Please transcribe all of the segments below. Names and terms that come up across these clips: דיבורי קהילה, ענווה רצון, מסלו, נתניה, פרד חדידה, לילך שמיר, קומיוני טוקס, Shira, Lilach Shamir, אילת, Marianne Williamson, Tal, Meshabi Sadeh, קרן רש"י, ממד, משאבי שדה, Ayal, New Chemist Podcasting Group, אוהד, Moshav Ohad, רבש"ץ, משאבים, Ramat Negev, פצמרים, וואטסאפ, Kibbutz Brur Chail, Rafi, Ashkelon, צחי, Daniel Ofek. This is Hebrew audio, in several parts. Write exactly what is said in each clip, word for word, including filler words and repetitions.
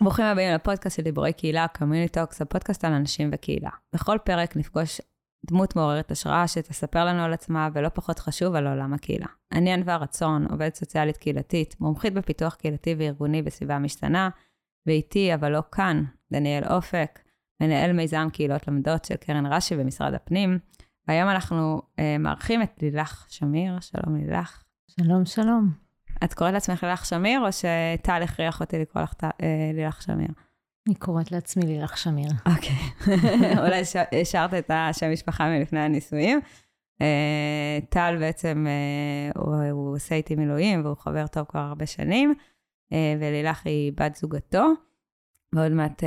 ברוכים הבאים לפודקאסט של דיבורי קהילה, קומיוני טוקס, הפודקאסט על אנשים וקהילה. בכל פרק נפגוש דמות מעוררת השראה שתספר לנו על עצמה, ולא פחות חשוב על עולם הקהילה. אני ענווה רצון, עובדת סוציאלית קהילתית, מומחית בפיתוח קהילתי וארגוני בסביבה משתנה, ואיתי, אבל לא כאן, דניאל אופק, מנהל מיזם קהילות למדות של קרן רש"י במשרד הפנים, והיום אנחנו אה, מארחים את לילך שמיר. שלום לילך. שלום שלום. את קוראת לעצמך לילך שמיר, או שטל הכריח אותי לקרוא לך לילך שמיר? אני קוראת לעצמי לילך שמיר. אוקיי. אולי השארת את השם משפחה מלפני הנישואים. טל בעצם, הוא עושה איתי מילואים, והוא חבר טוב כבר הרבה שנים, ולילך היא בת זוגתו, ועוד מעט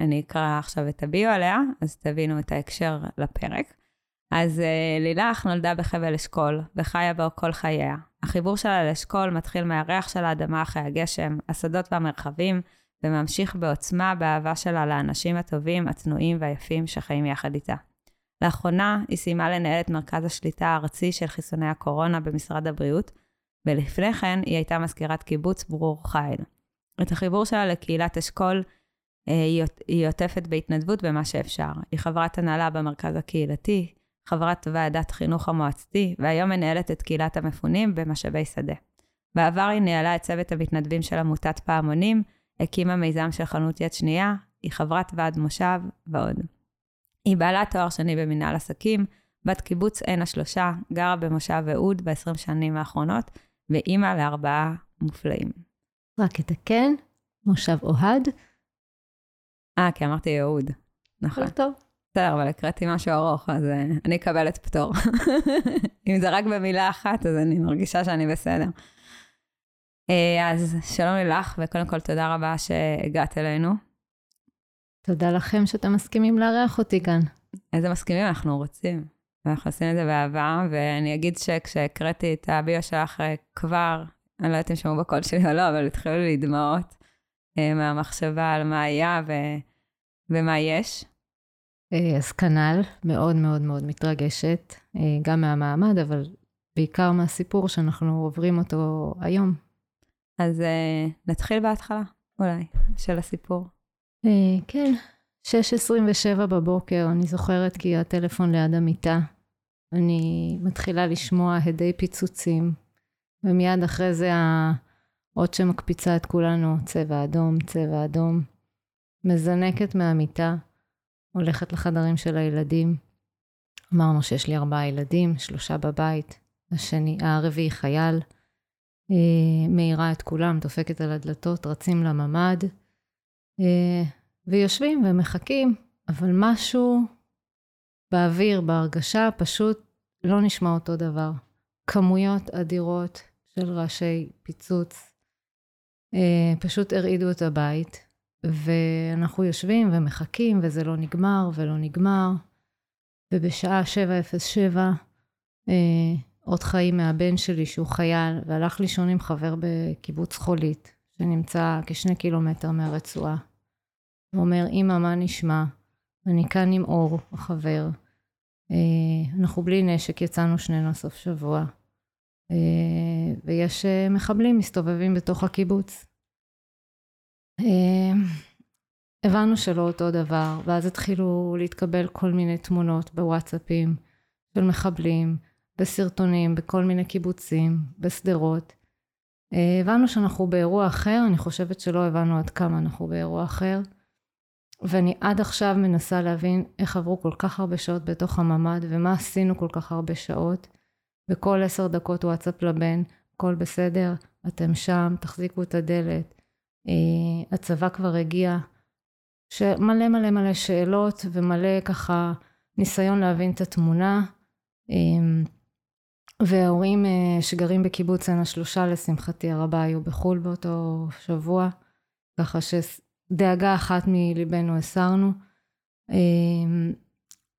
אני אקרא עכשיו את הביו עליה, אז תבינו את ההקשר לפרק. אז לילך נולדה בחבל אשכול, וחיה בו כל חייה. החיבור שלה לאשכול מתחיל מהריח של האדמה אחרי הגשם, השדות והמרחבים, וממשיך בעוצמה באהבה שלה לאנשים הטובים, הצנועים והיפים שחיים יחד איתה. לאחרונה היא סיימה לנהל את מרכז השליטה הארצי של חיסוני הקורונה במשרד הבריאות, ולפני כן היא הייתה מזכירת קיבוץ ברור חיל. את החיבור שלה לקהילת אשכול היא עוטפת בהתנדבות במה שאפשר. היא חברת הנהלה במרכז הקהילתי, חברת ועדת חינוך המועצתי, והיום מנהלת את קהילת המפונים במשאבי שדה. בעבר היא ניהלה את צוות המתנדבים של עמותת פעמונים, הקימה מיזם של חנות יד שנייה, היא חברת ועד מושב ועוד. היא בעלת תואר שני במנהל עסקים, בת קיבוץ עין השלושה, גרה במושב אהוד ב-עשרים שנים האחרונות, ואימא לארבעה מופלאים. רק אתקן, מושב אוהד. אה, כי אמרתי אהוד. נכון. טוב. בסדר, אבל הקראתי משהו ארוך, אז אני אקבלת פטור. אם זה רק במילה אחת, אז אני מרגישה שאני בסדר. אז שלום לילך, וקודם כל תודה רבה שהגעת אלינו. תודה לכם שאתם מסכימים לארח אותי כאן. איזה מסכימים אנחנו רוצים. אנחנו עושים את זה באהבה, ואני אגיד שכשהקראתי את הביו שלך כבר, אני לא יודעת אם שמעו בקול שלי או לא, אבל התחילו לי דמעות מהמחשבה על מה היה ומה יש. אז כנ"ל, מאוד מאוד מאוד מתרגשת, גם מהמעמד, אבל בעיקר מהסיפור שאנחנו עוברים אותו היום. אז נתחיל בהתחלה, אולי, של הסיפור. כן, שש עשרים ושבע בבוקר, אני זוכרת כי הטלפון ליד המיטה, אני מתחילה לשמוע הדי פיצוצים, ומיד אחרי זה האות שמקפיצה את כולנו, צבע אדום, צבע אדום, מזנקת מהמיטה, הולכת לחדרים של הילדים. אמרנו שיש לי ארבעה ילדים, שלושה בבית, השני, הרביעי חייל, אה, מאירה את כולם, דופקת על הדלתות, רצים לממד, אה, ויושבים ומחכים, אבל משהו באוויר, בהרגשה, פשוט לא נשמע אותו דבר. כמויות אדירות של רעשי פיצוץ, אה, פשוט הרעידו את הבית, ואנחנו יושבים ומחכים, וזה לא נגמר ולא נגמר, ובשעה שבע אפס שבע, אה, עוד חיים מהבן שלי שהוא חייל, והלך לישון עם חבר בקיבוץ חולית, שנמצא כשני קילומטר מהרצועה. הוא אומר, אמא, מה נשמע? אני כאן עם אור, החבר. אה, אנחנו בלי נשק, יצאנו שנינו סוף שבוע, אה, ויש אה, מחבלים מסתובבים בתוך הקיבוץ. הבנו שלא אותו דבר, ואז התחילו להתקבל כל מיני תמונות בוואטסאפים של מחבלים, בסרטונים, בכל מיני קיבוצים, בסדרות. הבנו שאנחנו באירוע אחר, אני חושבת שלא הבנו עד כמה אנחנו באירוע אחר, ואני עד עכשיו מנסה להבין איך עברו כל כך הרבה שעות בתוך הממד, ומה עשינו כל כך הרבה שעות, וכל עשר דקות וואטסאפ לבן, הכל בסדר, אתם שם, תחזיקו את הדלת, Uh, הצבא כבר הגיע, שמלא מלא מלא שאלות ומלא ככה ניסיון להבין את התמונה, um, וההורים uh, שגרים בקיבוץ עין השלושה לשמחתי הרבה היו בחול באותו שבוע, ככה שדאגה אחת מליבנו הסרנו, um,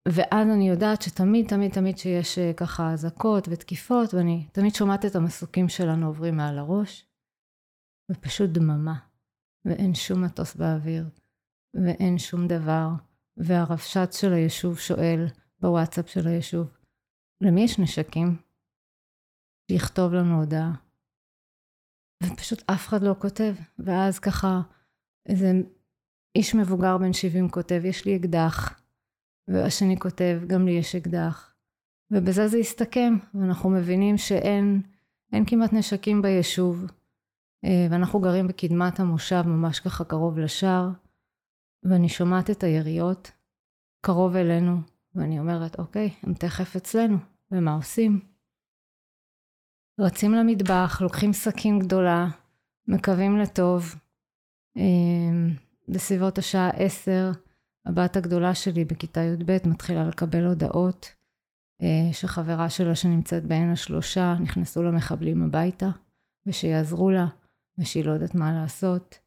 ואז אני יודעת שתמיד תמיד תמיד שיש uh, ככה זקות ותקיפות, ואני תמיד שומעת את המסוקים שלנו עוברים מעל הראש, ופשוט דממה. ואין שום מטוס באוויר, ואין שום דבר, והרבש"ץ של היישוב שואל בוואטסאפ של היישוב, למי יש נשקים? שיכתוב לנו הודעה. ופשוט אף אחד לא כותב, ואז ככה איזה איש מבוגר בן שבעים כותב, יש לי אקדח, והשני כותב, גם לי יש אקדח. ובזה זה הסתכם, ואנחנו מבינים שאין אין כמעט נשקים ביישוב, ואנחנו גרים בקדמת המושב, ממש ככה קרוב לשער, ואני שומעת את היריות קרוב אלינו, ואני אומרת, אוקיי, הם תכף אצלנו, ומה עושים? רצים למטבח, לוקחים סכין גדולה, מקווים לטוב. בסביבות השעה עשר, הבת הגדולה שלי בכיתה י' ב' מתחילה לקבל הודעות, שחברה שלה שנמצאת בין השלושה, נכנסו למחבלים הביתה, ושיעזרו לה, ושהיא לא יודעת מה לעשות.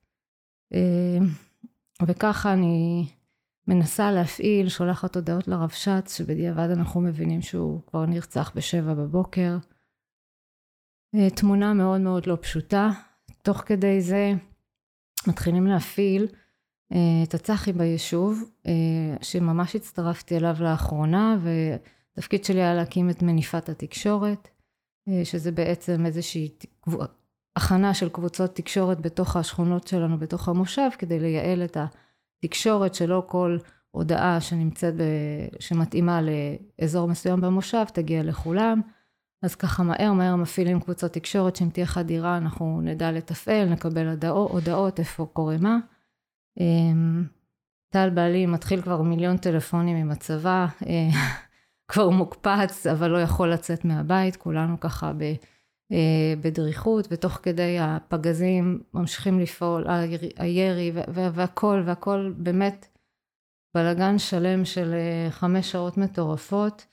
וככה אני מנסה להפעיל, שולחת הודעות לרבש"ץ, שבדיעבד אנחנו מבינים שהוא כבר נרצח בשבע בבוקר. תמונה מאוד מאוד לא פשוטה. תוך כדי זה מתחילים להפעיל את הצחי ביישוב, שממש הצטרפתי אליו לאחרונה, ותפקיד שלי היה להקים את מניפת התקשורת, שזה בעצם איזושהי הכנה של קבוצות תקשורת בתוך השכונות שלנו, בתוך המושב, כדי לייעל את התקשורת, שלא כל הודעה שנמצאת ב... שמתאימה לאזור מסוים במושב תגיע לכולם. אז ככה מהר מהר מפעילים קבוצות תקשורת, שאם תהיה חדירה אנחנו נדע לתפעל, נקבל הודעות, הודעות איפה קורה מה. טל בעלי מתחיל כבר מיליון טלפונים עם הצבא, כבר מוקפץ, אבל לא יכול לצאת מהבית, כולנו ככה ב... בדריכות, ותוך כדי הפגזים ממשיכים לפעול, הירי והכל, והכל באמת בלגן שלם של חמש שעות מטורפות.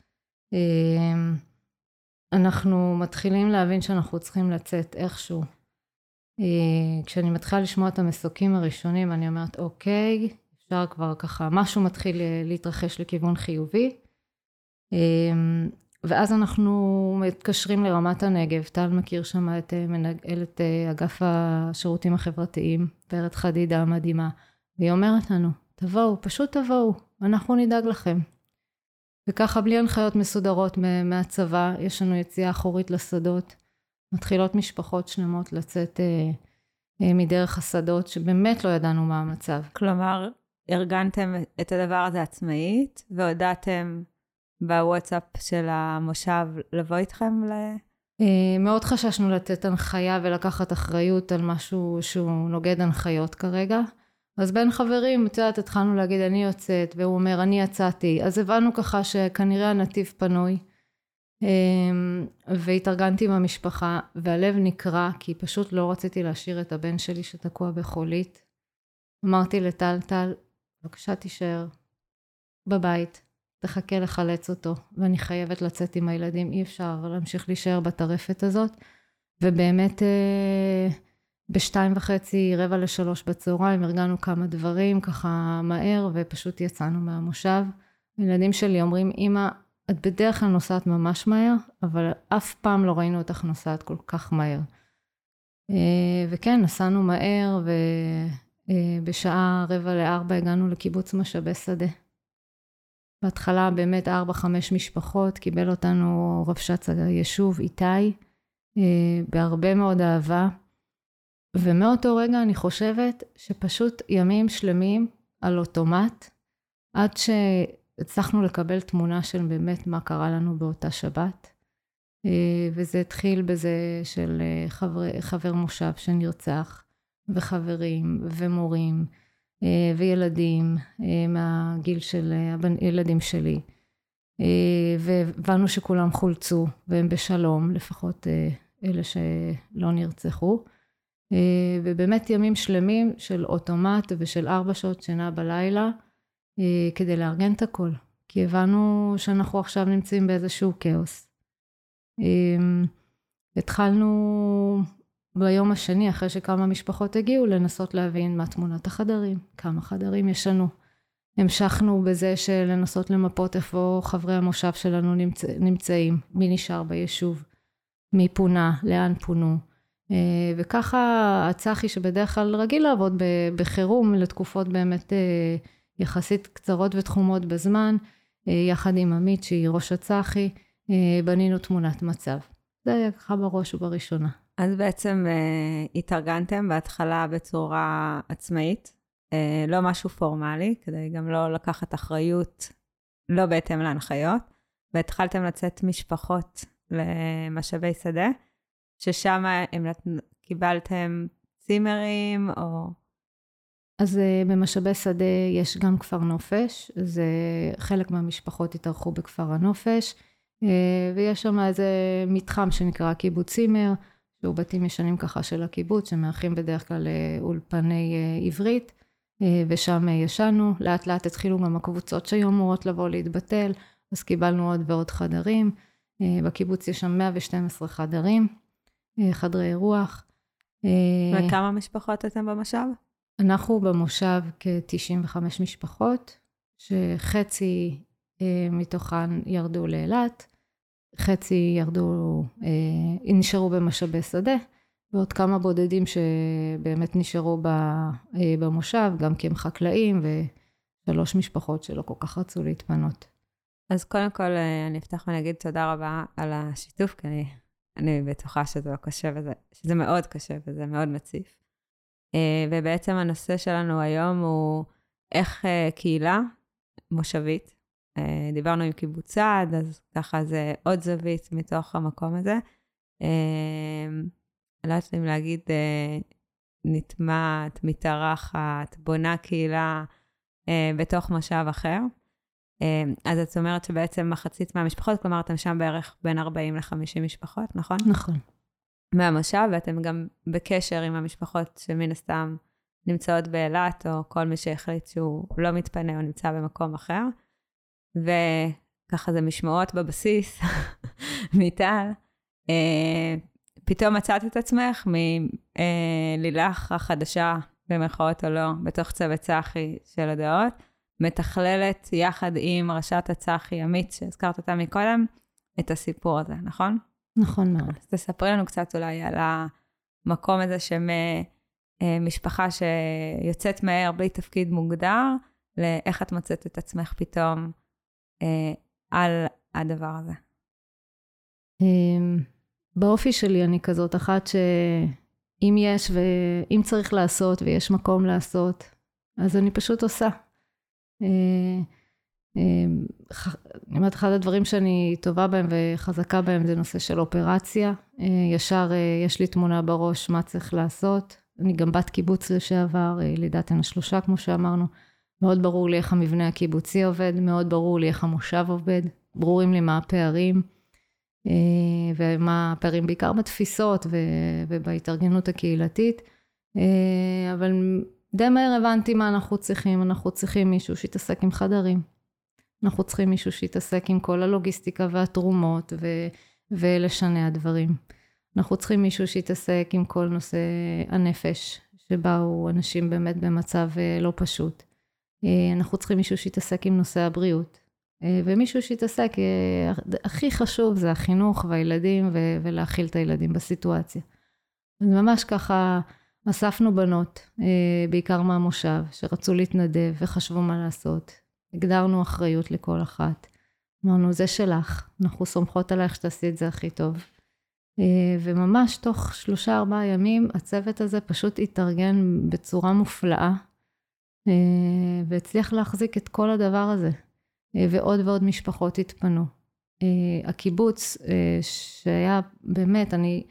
אנחנו מתחילים להבין שאנחנו צריכים לצאת איכשהו. כשאני מתחילה לשמוע את המסוקים הראשונים, אני אומרת, אוקיי, אפשר כבר ככה, משהו מתחיל להתרחש לכיוון חיובי. ואז אנחנו מתקשרים לרמת הנגב, טל מכיר שם את מנהלת אגף השירותים החברתיים, פרד חדידה המדהימה, והיא אומרת לנו, תבואו, פשוט תבואו, אנחנו נדאג לכם. וככה בלי הנחיות מסודרות מהצבא, יש לנו יציאה אחורית לשדות, מתחילות משפחות שלמות לצאת מדרך השדות, שבאמת לא ידענו מה המצב. כלומר, ארגנתם את הדבר הזה עצמאית, והודעתם... בוואטסאפ של המושב לבוא איתכם ל... מאוד חששנו לתת הנחיה ולקחת אחריות על משהו שהוא נוגד הנחיות כרגע. אז בין חברים, את יודעת, התחלנו להגיד אני יוצאת, והוא אומר אני יצאתי. אז הבנו ככה שכנראה הנתיב פנוי, והתארגנתי עם המשפחה, והלב נקרע, כי פשוט לא רציתי להשאיר את הבן שלי שתקוע בחולית. אמרתי לטל, טל, בבקשה תישאר בבית. תחכה לחלץ אותו, ואני חייבת לצאת עם הילדים, אי אפשר להמשיך להישאר בטרפת הזאת, ובאמת בשתיים וחצי, רבע לשלוש בצהריים, ארגנו כמה דברים, ככה מהר, ופשוט יצאנו מהמושב. הילדים שלי אומרים, אמא, את בדרך כלל נוסעת ממש מהר, אבל אף פעם לא ראינו אותך נוסעת כל כך מהר. וכן, נסענו מהר, ובשעה רבע לארבע הגענו לקיבוץ משאבי שדה. בהתחלה באמת ארבע, חמש משפחות, קיבל אותנו רבש"ץ היישוב, איתי, בהרבה מאוד אהבה. ומאותו רגע אני חושבת שפשוט ימים שלמים על אוטומט, עד שהצלחנו לקבל תמונה של באמת מה קרה לנו באותה שבת. וזה התחיל בזה של חבר, חבר מושב שנרצח, וחברים ומורים, וילדים מהגיל של הילדים שלי, והבנו שכולם חולצו, והם בשלום, לפחות אלה שלא נרצחו, ובאמת ימים שלמים של אוטומט ושל ארבע שעות שינה בלילה, כדי לארגן את הכל, כי הבנו שאנחנו עכשיו נמצאים באיזשהו כאוס. התחלנו... ביום השני, אחרי שכמה משפחות הגיעו, לנסות להבין מה תמונת החדרים, כמה חדרים ישנו. המשכנו בזה שלנסות למפות איפה חברי המושב שלנו נמצא, נמצאים, מי נשאר ביישוב, מי פונה, לאן פונו, וככה הצחי שבדרך כלל רגיל לעבוד בחירום לתקופות באמת יחסית קצרות ותחומות בזמן, יחד עם עמית שהיא ראש הצחי, בנינו תמונת מצב. זה היה ככה בראש ובראשונה. אז בעצם התארגנתם בהתחלה בצורה עצמאית, לא משהו פורמלי, כדי גם לא לקחת אחריות, לא בהתאם להנחיות, והתחלתם לצאת משפחות למשאבי שדה, ששם קיבלתם צימרים או... אז במשאבי שדה יש גם כפר נופש, זה חלק מהמשפחות התארחו בכפר הנופש, ויש שם איזה מתחם שנקרא קיבוץ צימר, שהוא בתים ישנים ככה של הקיבוץ, שמארחים בדרך כלל אולפני עברית, ושם ישנו, לאט לאט התחילו גם הקבוצות שהיום אמורות לבוא להתבטל, אז קיבלנו עוד ועוד חדרים, בקיבוץ יש שם מאה ושתים עשרה חדרים, חדרי אירוח. וכמה משפחות אתם במושב? אנחנו במושב כ-תשעים וחמש משפחות, שחצי מתוכן ירדו לאילת, חצי ירדו, נשארו במשאבי שדה, ועוד כמה בודדים שבאמת נשארו במושב, גם כי הם חקלאים, ושלוש משפחות שלא כל כך רצו להתפנות. אז קודם כל אני אפתח ונגיד תודה רבה על השיתוף, כי אני, אני בטוחה שזה לא קשה, וזה, שזה מאוד קשה וזה מאוד מציף. ובעצם הנושא שלנו היום הוא איך קהילה מושבית, דיברנו עם קיבוץ צעד, אז ככה זה עוד זווית מתוך המקום הזה. לא יודעת אם להגיד, נתמעת, מתארחת, בונה קהילה בתוך מושב אחר. אז את אומרת שבעצם מחצית מהמשפחות, כלומר אתם שם בערך בין ארבעים לחמישים משפחות, נכון? נכון. מהמושב, ואתם גם בקשר עם המשפחות שמן הסתם נמצאות באילת, או כל מי שהחליט שהוא לא מתפנה או נמצא במקום אחר. וככה זה משמעות בבסיס, מיטל. פתאום מצאת את עצמך מלילך החדשה, במרכאות או לא, בתוך צוות צחי של הדעות, מתכללת יחד עם ראשת הצחי עמית, שהזכרת אותה מקודם, את הסיפור הזה, נכון? נכון מאוד. אז תספרי לנו קצת אולי על המקום הזה שמשפחה שיוצאת מהר בלי תפקיד מוגדר, לאיך את מוצאת את עצמך פתאום אה, על הדבר הזה. אה, באופי שלי אני כזאת אחת שאם יש ואם צריך לעשות ויש מקום לעשות, אז אני פשוט עושה. אה, אה, אחד הדברים שאני טובה בהם וחזקה בהם זה נושא של אופרציה. אה, ישר אה, יש לי תמונה בראש מה צריך לעשות. אני גם בת קיבוץ לשעבר, אה, לידת הנה שלושה כמו שאמרנו. מאוד ברור לי איך המבנה הקיבוצי עובד, מאוד ברור לי איך המושב עובד, ברורים לי מה הפערים, ומה הפערים בעיקר בתפיסות ובהתארגנות הקהילתית, אבל די מהר הבנתי מה אנחנו צריכים, אנחנו צריכים מישהו שיתעסק עם חדרים, אנחנו צריכים מישהו שיתעסק עם כל הלוגיסטיקה והתרומות ולשני הדברים, אנחנו צריכים מישהו שיתעסק עם כל נושא הנפש, שבאו אנשים באמת במצב לא פשוט, אנחנו צריכים מישהו שיתעסק עם נושא הבריאות, ומישהו שיתעסק, הכי חשוב זה החינוך והילדים, ו- ולהכיל את הילדים בסיטואציה. ממש ככה אספנו בנות, בעיקר מהמושב, שרצו להתנדב וחשבו מה לעשות. הגדרנו אחריות לכל אחת. אמרנו, זה שלך, אנחנו סומכות עליך שתעשי את זה הכי טוב. וממש תוך שלושה ארבעה ימים, הצוות הזה פשוט התארגן בצורה מופלאה, והצליח להחזיק את כל הדבר הזה, ועוד ועוד משפחות התפנו. הקיבוץ שהיה באמת, אני,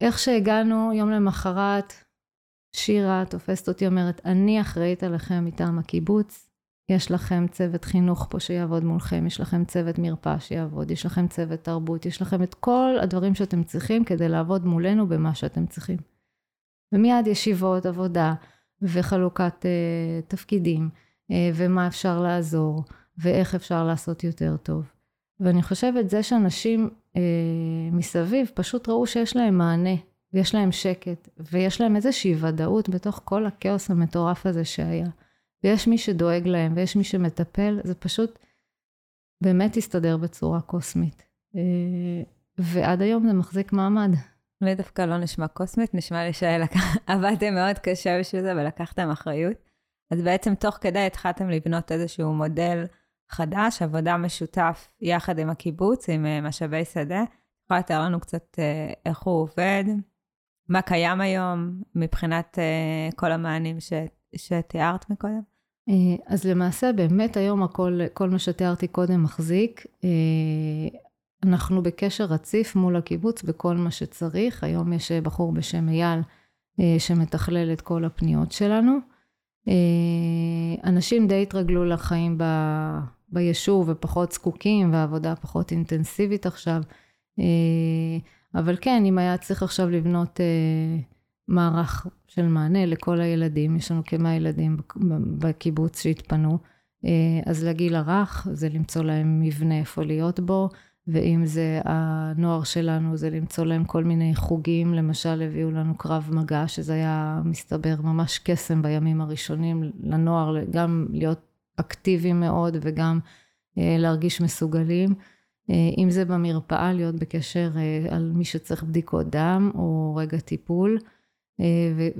איך שהגענו יום למחרת, שירה תופסת אותי, אומרת, אני אחראית עליכם מטעם הקיבוץ, יש לכם צוות חינוך פה שיעבוד מולכם, יש לכם צוות מרפאה שיעבוד, יש לכם צוות תרבות, יש לכם את כל הדברים שאתם צריכים כדי לעבוד מולנו במה שאתם צריכים. ומיד ישיבות, עבודה, וחלוקת uh, תפקידים, uh, ומה אפשר לעזור, ואיך אפשר לעשות יותר טוב. ואני חושבת זה שאנשים uh, מסביב פשוט ראו שיש להם מענה, ויש להם שקט, ויש להם איזושהי ודאות בתוך כל הכאוס המטורף הזה שהיה. ויש מי שדואג להם, ויש מי שמטפל, זה פשוט באמת הסתדר בצורה קוסמית. Uh, ועד היום זה מחזיק מעמד. לא דווקא לא נשמע קוסמית, נשמע לי שעבדתם מאוד קשה בשביל זה ולקחתם אחריות. אז בעצם תוך כדי התחלתם לבנות איזשהו מודל חדש, עבודה משותף יחד עם הקיבוץ, עם משאבי שדה. יכולה לתאר לנו קצת איך הוא עובד, מה קיים היום מבחינת כל המענים ש, שתיארת מקודם? אז למעשה באמת היום הכל, כל מה שתיארתי קודם מחזיק. אנחנו בקשר רציף מול הקיבוץ בכל מה שצריך. היום יש בחור בשם אייל שמתכלל את כל הפניות שלנו. אנשים די התרגלו לחיים ב, ביישוב ופחות זקוקים והעבודה פחות אינטנסיבית עכשיו. אבל כן, אם היה צריך עכשיו לבנות מערך של מענה לכל הילדים, יש לנו כמה ילדים בקיבוץ שהתפנו, אז לגיל הרך זה למצוא להם מבנה איפה להיות בו, ואם זה הנוער שלנו זה למצוא להם כל מיני חוגים, למשל הביאו לנו קרב מגע, שזה היה מסתבר ממש קסם בימים הראשונים לנוער, גם להיות אקטיביים מאוד וגם להרגיש מסוגלים, אם זה במרפאה להיות בקשר על מי שצריך בדיקות דם או רגע טיפול,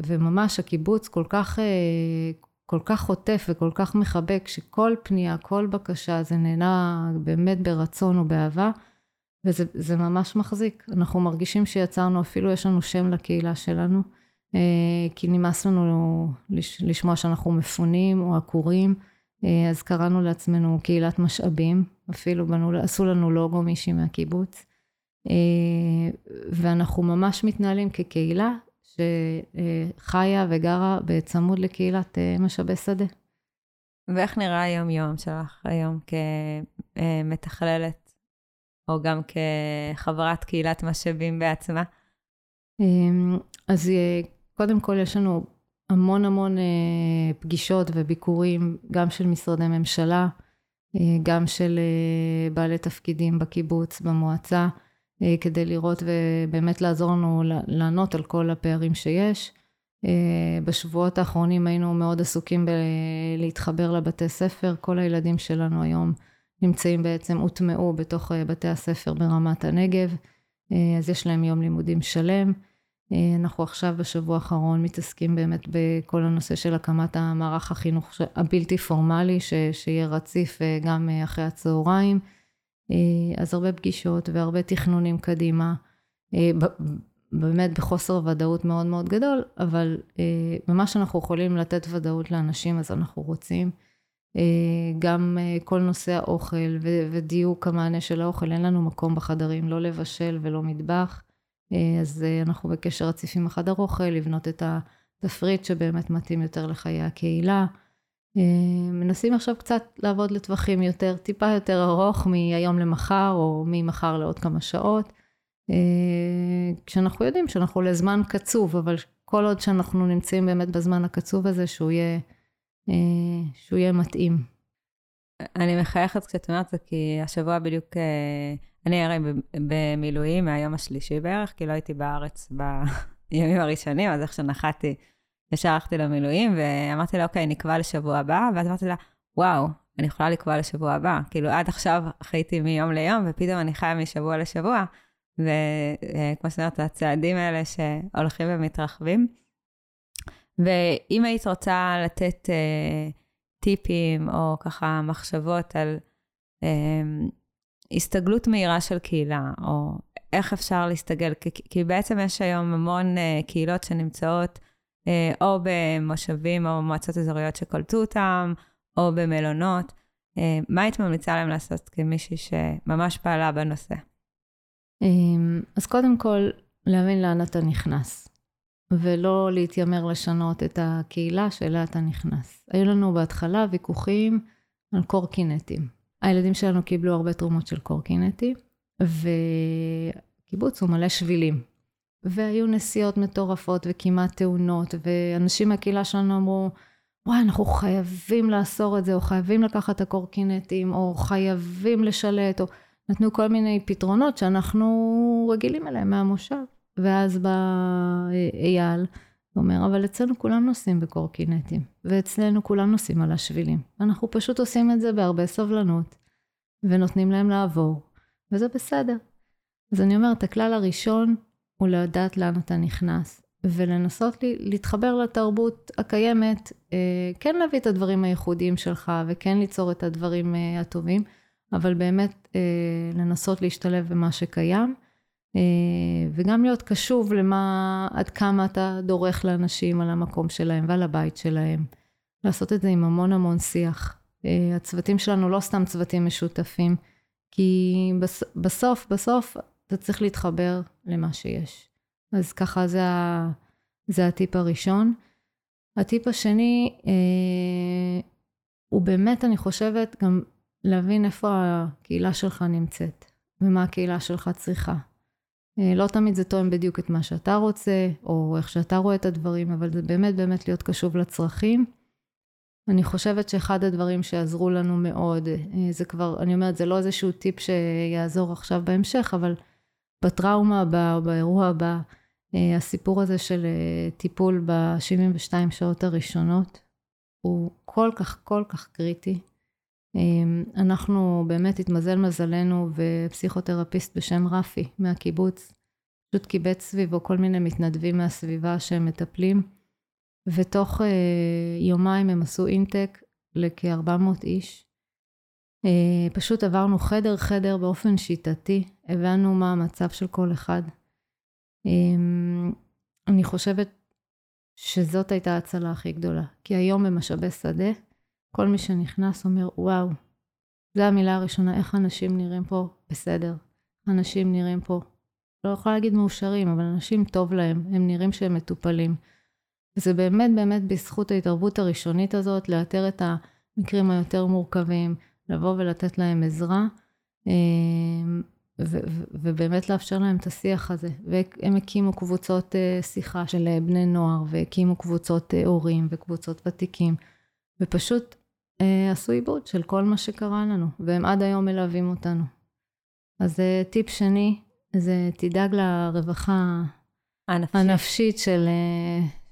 וממש הקיבוץ כל כך, כל כך חוטף וכל כך מחבק, שכל פנייה, כל בקשה, זה נהנה באמת ברצון ובאהבה, וזה, זה ממש מחזיק. אנחנו מרגישים שיצרנו, אפילו יש לנו שם לקהילה שלנו, כי נמאס לנו לשמוע שאנחנו מפונים או עקורים, אז קראנו לעצמנו קהילת משאבים, אפילו בנו, עשו לנו לוגו מישהי מהקיבוץ, ואנחנו ממש מתנהלים כקהילה, שחיה וגרה בצמוד לקהילת משאבי שדה. ואיך נראה היום יום שלך היום כמתכללת, או גם כחברת קהילת משאבים בעצמה? אז קודם כל יש לנו המון המון פגישות וביקורים, גם של משרדי ממשלה, גם של בעלי תפקידים בקיבוץ, במועצה, כדי לראות ובאמת לעזור לנו לענות על כל הפערים שיש. בשבועות האחרונים היינו מאוד עסוקים בלהתחבר לבתי ספר. כל הילדים שלנו היום נמצאים בעצם, הוטמעו בתוך בתי הספר ברמת הנגב, אז יש להם יום לימודים שלם. אנחנו עכשיו בשבוע האחרון מתעסקים באמת בכל הנושא של הקמת המערך החינוך הבלתי פורמלי, ש- שיהיה רציף גם אחרי הצהריים. אז הרבה פגישות והרבה תכנונים קדימה, באמת בחוסר ודאות מאוד מאוד גדול, אבל במה שאנחנו יכולים לתת ודאות לאנשים, אז אנחנו רוצים. גם כל נושא האוכל ודיוק המענה של האוכל, אין לנו מקום בחדרים, לא לבשל ולא מטבח, אז אנחנו בקשר רציף עם החדר אוכל, לבנות את התפריט שבאמת מתאים יותר לחיי הקהילה, מנסים עכשיו קצת לעבוד לטווחים יותר, טיפה יותר ארוך מהיום למחר, או ממחר לעוד כמה שעות, כשאנחנו יודעים שאנחנו לזמן קצוב, אבל כל עוד שאנחנו נמצאים באמת בזמן הקצוב הזה, שהוא יהיה, שהוא יהיה מתאים. אני מחייכת כשאת אומרת זה, כי השבוע בדיוק, אני הרי במילואים מהיום השלישי בערך, כי לא הייתי בארץ בימים הראשונים, אז איך שנחתי, ושערכתי לו מילואים, ואמרתי לה, אוקיי, נקבע לשבוע הבא, ואז אמרתי לה, וואו, אני יכולה לקבוע לשבוע הבא, כאילו עד עכשיו חייתי מיום ליום, ופתאום אני חיה משבוע לשבוע, וכמו שאומרת, הצעדים האלה שהולכים ומתרחבים, ואם היית רוצה לתת אה, טיפים, או ככה מחשבות על אה, הסתגלות מהירה של קהילה, או איך אפשר להסתגל, כי, כי בעצם יש היום המון אה, קהילות שנמצאות, או במושבים או מועצות אזוריות שקולטו אותם, או במלונות. מה היית ממליצה להם לעשות כמישהי שממש פעלה בנושא? אז קודם כל, להבין לאן אתה נכנס, ולא להתיימר לשנות את הקהילה שאליה אתה נכנס. היו לנו בהתחלה ויכוחים על קורקינטים. הילדים שלנו קיבלו הרבה תרומות של קורקינטים, וקיבוץ הוא מלא שבילים. והיו נסיעות מטורפות וכמעט תאונות, ואנשים מהקהילה שלנו אמרו, וואי, אנחנו חייבים לאסור את זה, או חייבים לקחת את הקורקינטים, או חייבים לשלט, או נתנו כל מיני פתרונות שאנחנו רגילים אליהם מהמושב. ואז בא אייל, הוא אומר, אבל אצלנו כולם נוסעים בקורקינטים, ואצלנו כולם נוסעים על השבילים. אנחנו פשוט עושים את זה בהרבה סובלנות, ונותנים להם לעבור, וזה בסדר. אז אני אומרת, הכלל הראשון, ולא יודעת לאן אתה נכנס, ולנסות לי, להתחבר לתרבות הקיימת, כן להביא את הדברים הייחודיים שלך, וכן ליצור את הדברים הטובים, אבל באמת לנסות להשתלב במה שקיים, וגם להיות קשוב למה, עד כמה אתה דורך לאנשים על המקום שלהם ועל הבית שלהם. לעשות את זה עם המון המון שיח. הצוותים שלנו לא סתם צוותים משותפים, כי בסוף, בסוף אתה צריך להתחבר למה שיש. אז ככה זה, זה הטיפ הראשון. הטיפ השני, אה, הוא באמת, אני חושבת, גם להבין איפה הקהילה שלך נמצאת, ומה הקהילה שלך צריכה. אה, לא תמיד זה תואם בדיוק את מה שאתה רוצה, או איך שאתה רואה את הדברים, אבל זה באמת באמת להיות קשוב לצרכים. אני חושבת שאחד הדברים שעזרו לנו מאוד, אה, זה כבר, אני אומרת, זה לא איזשהו טיפ שיעזור עכשיו בהמשך, אבל בטראומה הבאה או באירוע הבא, הסיפור הזה של טיפול ב-שבעים ושתיים שעות הראשונות, הוא כל כך כל כך קריטי. אנחנו באמת התמזל מזלנו, ופסיכותרפיסט בשם רפי מהקיבוץ, פשוט קיבץ סביבו כל מיני מתנדבים מהסביבה שהם מטפלים, ותוך יומיים הם עשו אינטק לכ-ארבע מאות איש, פשוט עברנו חדר חדר באופן שיטתי, הבנו מה המצב של כל אחד. אני חושבת שזאת הייתה ההצלה הכי גדולה, כי היום במשאבי שדה, כל מי שנכנס אומר, וואו, זו המילה הראשונה, איך אנשים נראים פה בסדר, אנשים נראים פה, לא יכולה להגיד מאושרים, אבל אנשים טוב להם, הם נראים שהם מטופלים. וזה באמת באמת בזכות ההתערבות הראשונית הזאת, לאתר את המקרים היותר מורכבים, לבוא ולתת להם עזרה, ו- ו- ובאמת לאפשר להם את השיח הזה. והם הקימו קבוצות שיחה של בני נוער, והקימו קבוצות הורים וקבוצות ותיקים, ופשוט עשו עיבוד של כל מה שקרה לנו, והם עד היום מלווים אותנו. אז טיפ שני, זה תדאג לרווחה הנפשית, הנפשית של,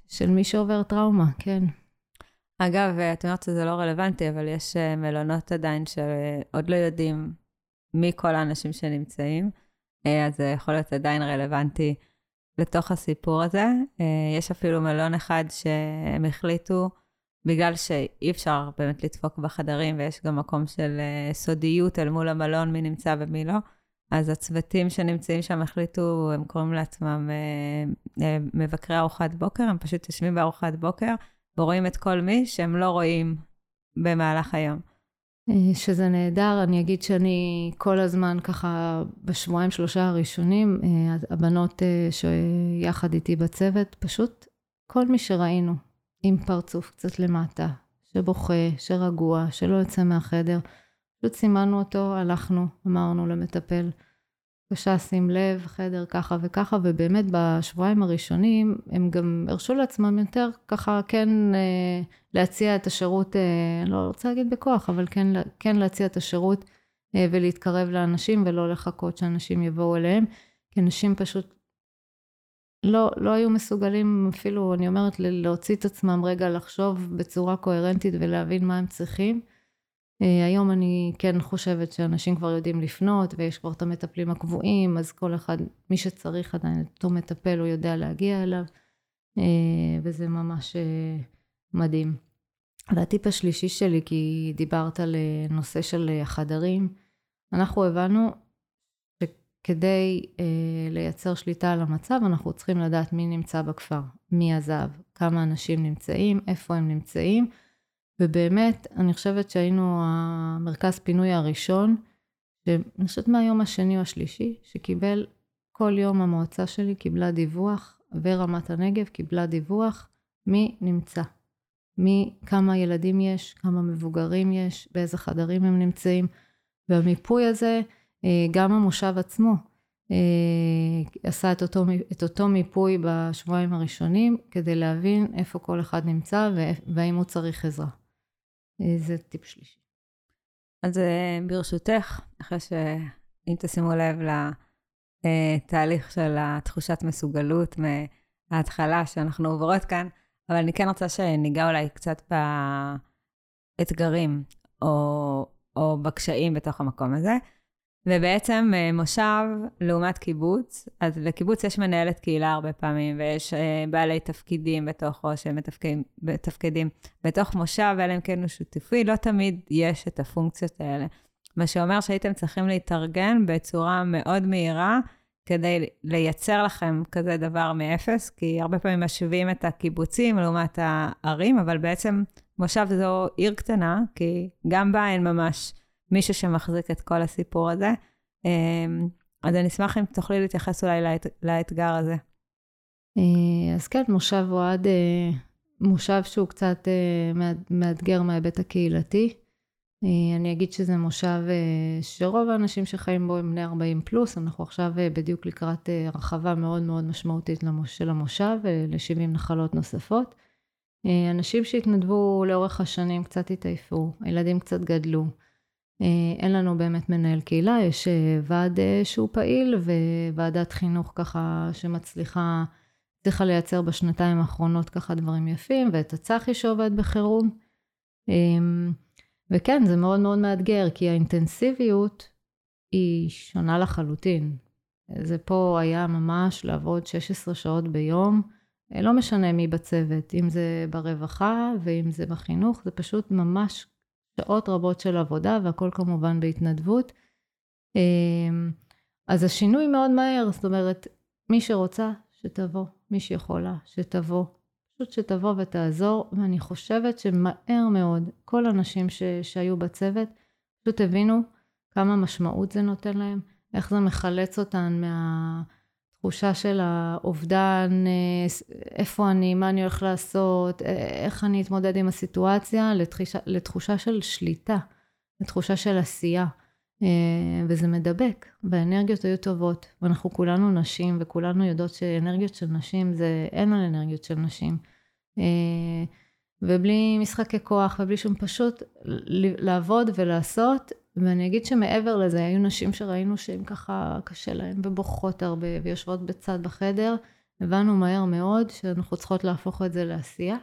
של מי שעובר טראומה, כן. אגב, את אומרת שזה לא רלוונטי, אבל יש מלונות עדיין שעוד לא יודעים מי כל האנשים שנמצאים, אז זה יכול להיות עדיין רלוונטי לתוך הסיפור הזה. יש אפילו מלון אחד שהם החליטו, בגלל שאי אפשר באמת לדפוק בחדרים, ויש גם מקום של סודיות אל מול המלון, מי נמצא ומי לא, אז הצוותים שנמצאים שם החליטו, הם קוראים לעצמם מבקרי ארוחת בוקר, הם פשוט יושבים בארוחת בוקר, ורואים את כל מי שהם לא רואים במהלך היום. שזה נהדר, אני אגיד שאני כל הזמן ככה בשבועיים שלושה הראשונים, הבנות שיחד איתי בצוות, פשוט כל מי שראינו עם פרצוף קצת למטה, שבוכה, שרגוע, שלא יוצא מהחדר, פשוט סימנו אותו, הלכנו, אמרנו למטפל, קשה, שים לב, חדר ככה וככה, ובאמת בשבועיים הראשונים הם גם הרשו לעצמם יותר ככה כן להציע את השירות, לא רוצה להגיד בכוח, אבל כן, כן להציע את השירות ולהתקרב לאנשים ולא לחכות שאנשים יבואו אליהם, כי אנשים פשוט לא, לא היו מסוגלים אפילו, אני אומרת, להוציא את עצמם רגע לחשוב בצורה קוהרנטית ולהבין מה הם צריכים. היום אני כן חושבת שאנשים כבר יודעים לפנות, ויש כבר את המטפלים הקבועים, אז כל אחד, מי שצריך עדיין, אותו מטפל, הוא יודע להגיע אליו, וזה ממש מדהים. והטיפ השלישי שלי, כי דיברת על נושא של החדרים, אנחנו הבנו שכדי לייצר שליטה על המצב, אנחנו צריכים לדעת מי נמצא בכפר, מי עזב, כמה אנשים נמצאים, איפה הם נמצאים, ובאמת, אני חושבת שהיינו המרכז פינוי הראשון, שאני חושבת מהיום השני או השלישי, שקיבל כל יום המועצה שלי, קיבלה דיווח, ורמת הנגב קיבלה דיווח, מי נמצא, מי, כמה ילדים יש, כמה מבוגרים יש, באיזה חדרים הם נמצאים, והמיפוי הזה, גם המושב עצמו, עשה את אותו, את אותו מיפוי בשבועיים הראשונים, כדי להבין איפה כל אחד נמצא, והאם הוא צריך עזרה. זה טיפ שלישי. אז ברשותך, אחרי שאם תשימו לב לתהליך של התחושת מסוגלות מההתחלה שאנחנו עוברות כאן, אבל אני כן רוצה שניגע אולי קצת באתגרים או, או בקשיים בתוך המקום הזה. ובעצם מושב לעומת קיבוץ, אז לקיבוץ יש מנהלת קהילה הרבה פעמים, ויש בעלי תפקידים בתוכו שמתפקדים בתפקידים בתוך מושב, ואלה הם כן הוא שותפי, לא תמיד יש את הפונקציות האלה. מה שאומר שהייתם צריכים להתארגן בצורה מאוד מהירה, כדי לייצר לכם כזה דבר מאפס, כי הרבה פעמים משווים את הקיבוצים לעומת הערים, אבל בעצם מושב זו עיר קטנה, כי גם בה אין ממש מישהו שמחזיק את כל הסיפור הזה. אז אני אשמח אם תוכלי להתייחס אולי לאתגר הזה. אז כן, מושב אוהד, מושב שהוא קצת מאתגר מההיבט הקהילתי. אני אגיד שזה מושב שרוב האנשים שחיים בו הם בני ארבעים פלוס, אנחנו עכשיו בדיוק לקראת רחבה מאוד מאוד משמעותית של המושב, ל-שבעים נחלות נוספות. אנשים שהתנדבו לאורך השנים קצת התעייפו, ילדים קצת גדלו, אין לנו באמת מנהל קהילה, יש ועד שהוא פעיל וועדת חינוך ככה שמצליחה, צריכה לייצר בשנתיים האחרונות ככה דברים יפים, ואת הצחי שעובד בחירום. וכן, זה מאוד מאוד מאתגר, כי האינטנסיביות היא שונה לחלוטין. זה פה היה ממש לעבוד שש עשרה שעות ביום, לא משנה מי בצוות, אם זה ברווחה ואם זה בחינוך, זה פשוט ממש שעות רבות של עבודה, והכל כמובן בהתנדבות. אז השינוי מאוד מהר, זאת אומרת, מי שרוצה שתבוא, מי שיכולה שתבוא, פשוט שתבוא ותעזור, ואני חושבת שמהר מאוד, כל אנשים ש... שהיו בצוות, פשוט הבינו כמה משמעות זה נותן להם, איך זה מחלץ אותן מהתחושה של האובדן, איפה אני, מה אני הולך לעשות, איך אני אתמודד עם הסיטואציה, לתחישה, לתחושה של שליטה, לתחושה של עשייה, וזה מדבק, והאנרגיות היו טובות, ואנחנו כולנו נשים, וכולנו יודעות שאנרגיות של נשים זה אין על אנרגיות של נשים, ובלי משחקי כוח, ובלי שום פשוט לעבוד ולעשות, ואני אגיד שמעבר לזה, היו נשים שראינו שהן ככה קשה להן, ובוכות הרבה, ויושבות בצד בחדר, הבנו מהר מאוד שאנחנו צריכות להפוך את זה לעשייה,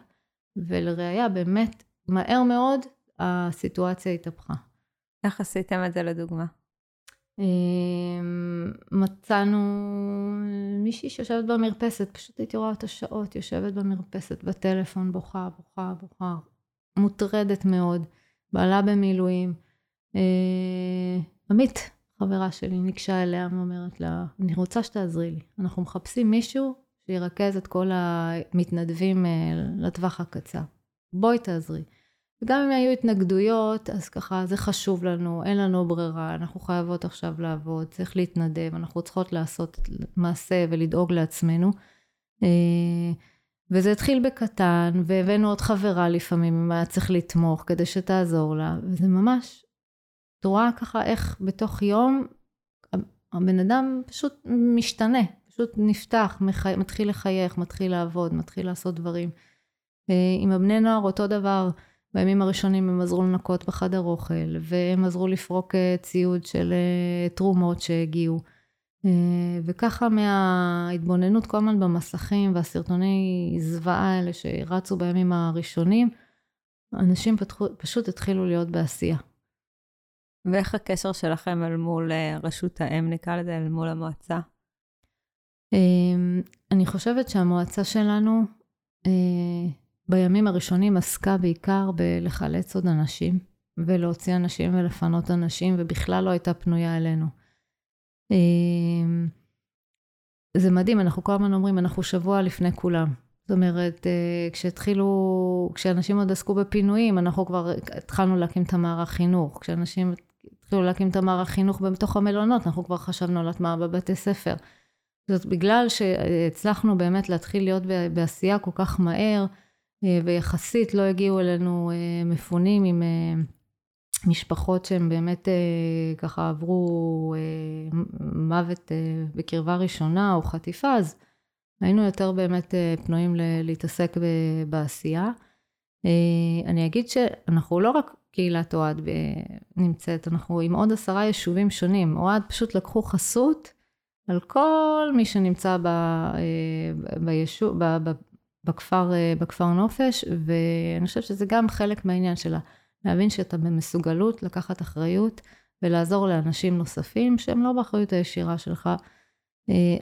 ולראיה באמת, מהר מאוד הסיטואציה התהפכה. איך עשיתם את זה לדוגמה? מצאנו מישהי שיושבת במרפסת, פשוט הייתי רואה אותה שעות, יושבת במרפסת, בטלפון, בוכה, בוכה, בוכה, מוטרדת מאוד, בעלה במילואים. עמית, חברה שלי, ניגשה אליה ואומרת לה, אני רוצה שתעזרי לי, אנחנו מחפשים מישהו שירכז את כל המתנדבים לטווח הקצר, בואי תעזרי. וגם אם היו התנגדויות, אז ככה, זה חשוב לנו, אין לנו ברירה, אנחנו חייבות עכשיו לעבוד, צריך להתנדב, אנחנו צריכות לעשות מעשה ולדאוג לעצמנו. וזה התחיל בקטן, והבאנו עוד חברה לפעמים, אם היה צריך לתמוך כדי שתעזור לה, וזה ממש, את רואה ככה איך בתוך יום, הבן אדם פשוט משתנה, פשוט נפתח, מחי, מתחיל לחייך, מתחיל לעבוד, מתחיל לעשות דברים. עם הבני נוער אותו דבר, בימים הראשונים הם עזרו לנקות בחדר אוכל, והם עזרו לפרוק ציוד של תרומות שהגיעו. וככה מההתבוננות כל הזמן במסכים והסרטוני זוועה האלה שרצו בימים הראשונים, אנשים פתחו, פשוט התחילו להיות בעשייה. ואיך הקשר שלכם אל מול רשות האם, נקרא לזה, אל מול המועצה? אני חושבת שהמועצה שלנו... בימים הראשונים עסקה בעיקר בלחלץ עוד אנשים, ולהוציא אנשים ולפנות אנשים, ובכלל לא הייתה פנויה אלינו. זה מדהים, אנחנו כל הזמן אומרים, אנחנו שבוע לפני כולם. זאת אומרת, כשהתחילו, כשאנשים עוד עסקו בפינויים, אנחנו כבר התחלנו להקים את המערך חינוך. כשאנשים התחילו להקים את המערך חינוך בתוך המלונות, אנחנו כבר חשבנו על הטמעה בבתי ספר. זאת בגלל שהצלחנו באמת להתחיל להיות בעשייה כל כך מהר, ויחסית לא הגיעו אלינו מפונים עם משפחות שהם באמת ככה עברו מוות בקרבה ראשונה או חטיפה, אז היינו יותר באמת פנויים להתעסק בעשייה. אני אגיד שאנחנו לא רק קהילת אוהד נמצאת, אנחנו עם עוד עשרה יישובים שונים, אוהד פשוט לקחו חסות על כל מי שנמצא ב, ביישוב, בפרק, בכפר, בכפר נופש, ואני חושבת שזה גם חלק מהעניין שלה, להבין שאתה במסוגלות, לקחת אחריות, ולעזור לאנשים נוספים שהם לא באחריות הישירה שלך,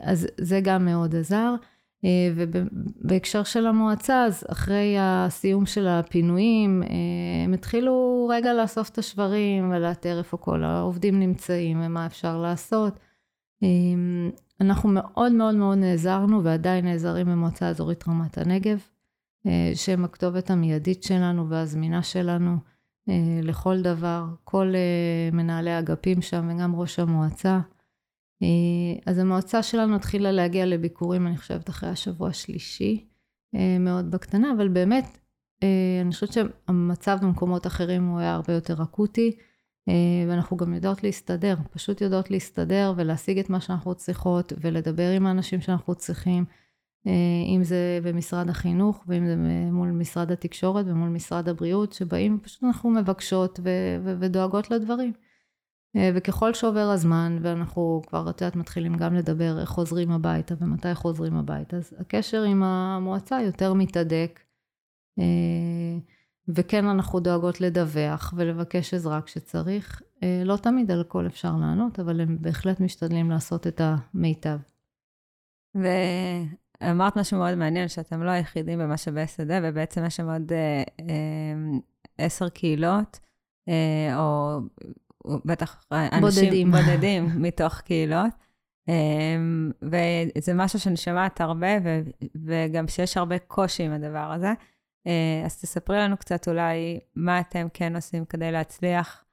אז זה גם מאוד עזר. ובהקשר של המועצה, אז אחרי הסיום של הפינויים, הם התחילו רגע לאסוף את השברים ולאתר איפה כל העובדים נמצאים ומה אפשר לעשות. אנחנו מאוד מאוד מאוד נעזרנו ועדיין נעזרים במועצה האזורית רמת הנגב, שהם הכתובת המיידית שלנו והזמינה שלנו לכל דבר, כל מנהלי האגפים שם וגם ראש המועצה. אז המועצה שלנו התחילה להגיע לביקורים, אני חושבת, אחרי השבוע השלישי, מאוד בקטנה, אבל באמת, אני חושבת שהמצב במקומות אחרים הוא היה הרבה יותר אקוטי, ואנחנו גם יודעות להסתדר, פשוט יודעות להסתדר ולהשיג את מה שאנחנו צריכות, ולדבר עם האנשים שאנחנו צריכים, אם זה במשרד החינוך, ואם זה מול משרד התקשורת, ומול משרד הבריאות, שבאים, פשוט אנחנו מבקשות ו- ו- ודואגות לדברים. וככל שעובר הזמן, ואנחנו כבר יודעת מתחילים גם לדבר איך חוזרים הביתה ומתי חוזרים הביתה, אז הקשר עם המועצה יותר מתעדק, וכן אנחנו דואגות לדווח ולבקש עזרה כשצריך, לא תמיד על הכל אפשר לענות, אבל הם בהחלט משתדלים לעשות את המיטב. ואמרת משהו מאוד מעניין, שאתם לא היחידים במשאבי שדה, ובעצם יש שם עוד עשר קהילות, או... בטח אנשים בודדים מתוך קהילות, וזה משהו שאני שמעת הרבה, וגם שיש הרבה קושי עם הדבר הזה, אז תספרי לנו קצת אולי מה אתם כן עושים כדי להצליח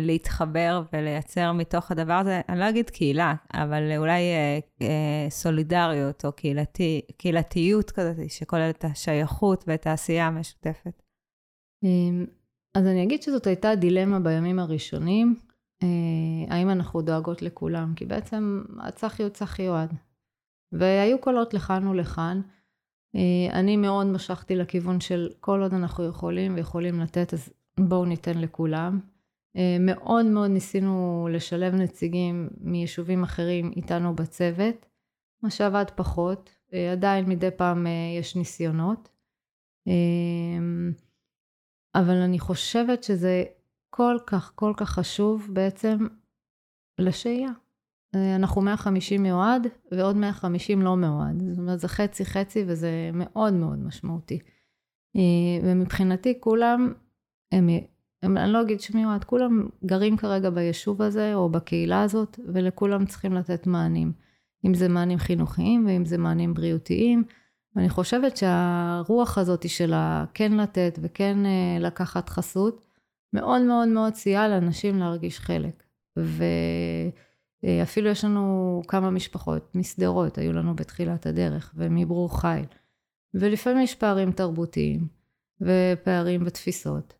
להתחבר ולייצר מתוך הדבר הזה, אני לא אגיד קהילה, אבל אולי סולידריות או קהילתיות כזאת, שכוללת את השייכות ואת העשייה המשותפת. אז אני אגיד שזאת הייתה דילמה בימים הראשונים, האם אנחנו דואגות לכולם, כי בעצם הצחי הוא צחי אוהד, והיו קולות לכאן ולכאן, אני מאוד משכתי לכיוון של כל עוד אנחנו יכולים ויכולים לתת, אז בואו ניתן לכולם, מאוד מאוד ניסינו לשלב נציגים מיישובים אחרים איתנו בצוות, מה שעבד פחות, עדיין מדי פעם יש ניסיונות, אבל אני חושבת שזה כל כך, כל כך חשוב בעצם לשהייה. אנחנו מאה וחמישים מאוהד, ועוד מאה וחמישים לא מאוהד. זאת אומרת, זה חצי חצי, וזה מאוד מאוד משמעותי. ומבחינתי כולם, הם, הם, אני לא אגיד שמי אוהד, כולם גרים כרגע ביישוב הזה, או בקהילה הזאת, ולכולם צריכים לתת מענים. אם זה מענים חינוכיים, ואם זה מענים בריאותיים, ואני חושבת שהרוח הזאת שלה כן לתת וכן לקחת חסות, מאוד מאוד מאוד סייעה לאנשים להרגיש חלק. ואפילו יש לנו כמה משפחות מסדרות, היו לנו בתחילת הדרך, ומברור חיל. ולפעמים יש פערים תרבותיים, ופערים בתפיסות,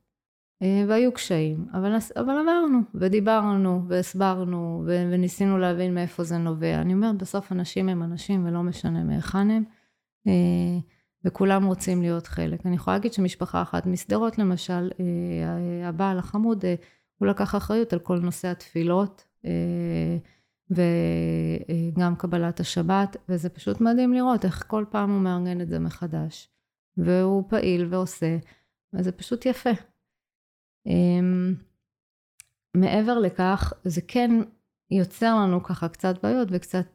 והיו קשיים. אבל, אבל אמרנו, ודיברנו, והסברנו, וניסינו להבין מאיפה זה נובע. אני אומרת, בסוף אנשים הם אנשים, ולא משנה מהיכן הם. וכולם רוצים להיות חלק. אני יכולה להגיד שמשפחה אחת מסדרות, למשל, הבעל החמוד, הוא לקח אחריות על כל נושא התפילות, וגם קבלת השבת, וזה פשוט מדהים לראות איך כל פעם הוא מארגן את זה מחדש, והוא פעיל ועושה, וזה פשוט יפה. מעבר לכך, זה כן יוצר לנו ככה קצת בעיות וקצת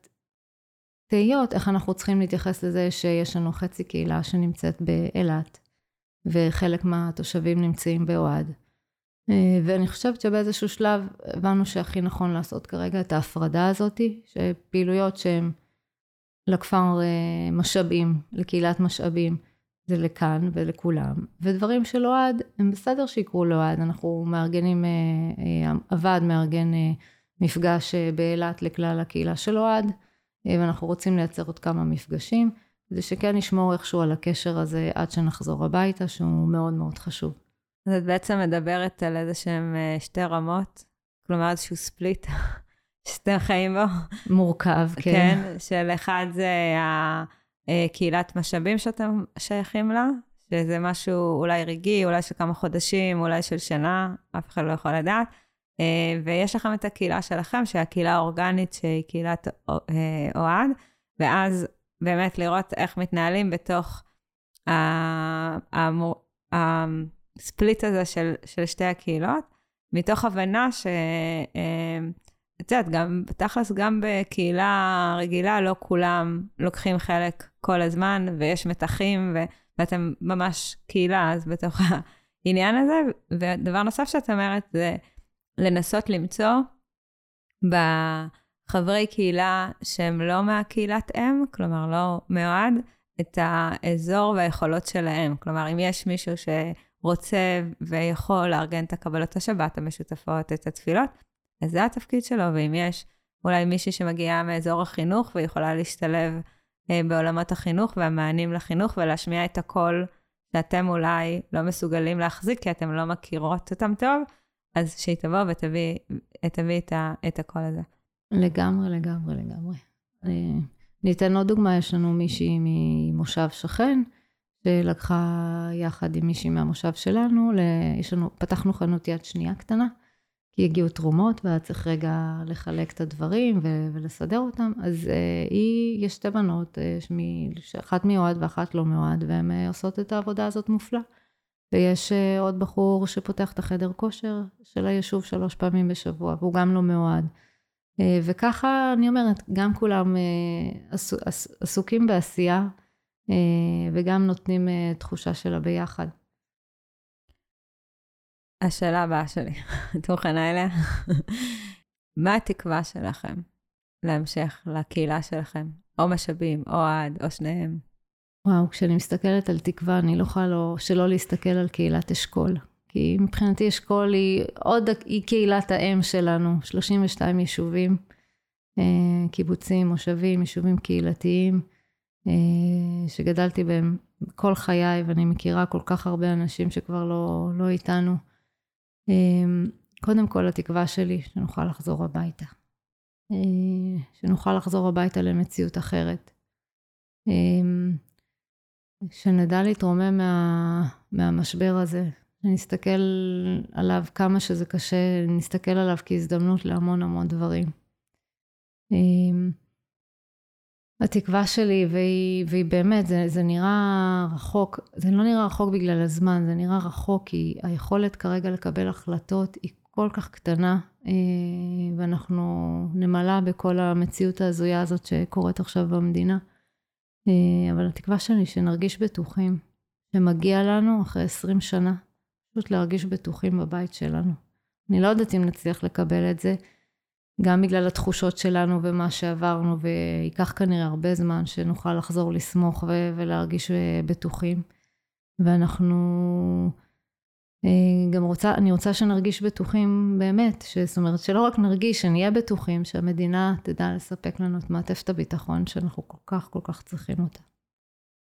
תהיות, איך אנחנו צריכים להתייחס לזה שיש לנו חצי קהילה שנמצאת באלת, וחלק מהתושבים נמצאים באוהד. ואני חושבת שבאיזשהו שלב הבנו שהכי נכון לעשות כרגע את ההפרדה הזאת, שפעילויות שהן לכפר משאבים, לקהילת משאבים, זה לכאן ולכולם. ודברים של אוהד, הם בסדר שיקרו לאוהד, אנחנו מארגנים, הוועד מארגן מפגש באלת לכלל הקהילה של אוהד, ואנחנו רוצים לייצר עוד כמה מפגשים, כדי שכן נשמור איכשהו על הקשר הזה עד שנחזור הביתה, שהוא מאוד מאוד חשוב. אז את בעצם מדברת על איזה שהם שתי רמות, כלומר איזשהו ספליט, שאתם חיים בו. מורכב, כן. כן, של אחד זה הקהילת משאבים שאתם שייכים לה, שזה משהו אולי רגעי, אולי של כמה חודשים, אולי של שנה, אף אחד לא יכול לדעת. ויש לכם את הקהילה שלכם, שהקהילה האורגנית, שהיא קהילת אוהד, ואז באמת לראות איך מתנהלים בתוך הספליט הזה של שתי הקהילות, מתוך הבנה ש... את יודעת, גם, בתכלס גם בקהילה רגילה, לא כולם לוקחים חלק כל הזמן, ויש מתחים, ו... ואתם ממש קהילה, אז בתוך העניין הזה. ודבר נוסף שאת אומרת, זה לנסות למצוא בחברי קהילה, שהם לא מהקהילת אם, כלומר לא מיועד, את האזור והיכולות שלהם. כלומר, אם יש מישהו שרוצה ויכול לארגן את הקבלות השבת המשותפות, את התפילות, אז זה התפקיד שלו. ואם יש אולי מישהי שמגיעה מאזור החינוך, ויכולה להשתלב בעולמות החינוך והמענים לחינוך, ולהשמיע את הקול שאתם אולי לא מסוגלים להחזיק, כי אתם לא מכירות אותם טוב, אז שהיא תבוא ותביא את, את הקול הזה. לגמרי, לגמרי, לגמרי. ניתן עוד דוגמה, יש לנו מישהי ממושב שכן, שלקחה יחד עם מישהי מהמושב שלנו, יש לנו, פתחנו חנות יד שנייה קטנה, כי הגיעו תרומות, והיה צריך רגע לחלק את הדברים ו- ולסדר אותם, אז uh, היא, יש שתי בנות, uh, אחת מיועד ואחת לא מיועד, והן uh, עושות את העבודה הזאת מופלא, ויש uh, עוד בחור שפותח את החדר כושר של היישוב שלוש פעמים בשבוע, והוא גם לא מיועד, uh, וככה אני אומרת, גם כולם uh, עסו, עס, עסוקים בעשייה, uh, וגם נותנים uh, תחושה שלה ביחד. השאלה הבאה שלי, את מוכנה אליה? מה התקווה שלכם להמשך לקהילה שלכם? או משאבים, או עד, או שניהם? וואו, כשאני מסתכלת על תקווה, אני לא יכולה שלא להסתכל על קהילת אשכול. כי מבחינתי אשכול היא עוד, היא קהילת האם שלנו, שלושים ושתיים יישובים, קיבוצים, מושבים, יישובים קהילתיים, שגדלתי בהם כל חיי, ואני מכירה כל כך הרבה אנשים שכבר לא, לא איתנו. קודם כל התקווה שלי שנוכל לחזור הביתה, שנוכל לחזור הביתה למציאות אחרת, שנדע להתרומם מה, מהמשבר הזה, שנסתכל עליו כמה שזה קשה, נסתכל עליו כהזדמנות להמון המון דברים. התקווה שלי, והיא, והיא באמת, זה, זה נראה רחוק, זה לא נראה רחוק בגלל הזמן, זה נראה רחוק, כי היכולת כרגע לקבל החלטות היא כל כך קטנה, ואנחנו נמלא בכל המציאות ההזויה הזאת שקורית עכשיו במדינה. אבל התקווה שלי שנרגיש בטוחים, שמגיע לנו אחרי עשרים שנה, פשוט להרגיש בטוחים בבית שלנו. אני לא יודעת אם נצליח לקבל את זה, גם בגלל התחושות שלנו ומה שעברנו, ויקח כנראה הרבה זמן שנוכל לחזור לסמוך ו- ולהרגיש בטוחים. ואנחנו גם רוצה, אני רוצה שנרגיש בטוחים באמת, זאת אומרת שלא רק נרגיש, שנהיה בטוחים, שהמדינה תדע לספק לנו את מעטפת הביטחון, שאנחנו כל כך כל כך צריכים אותה.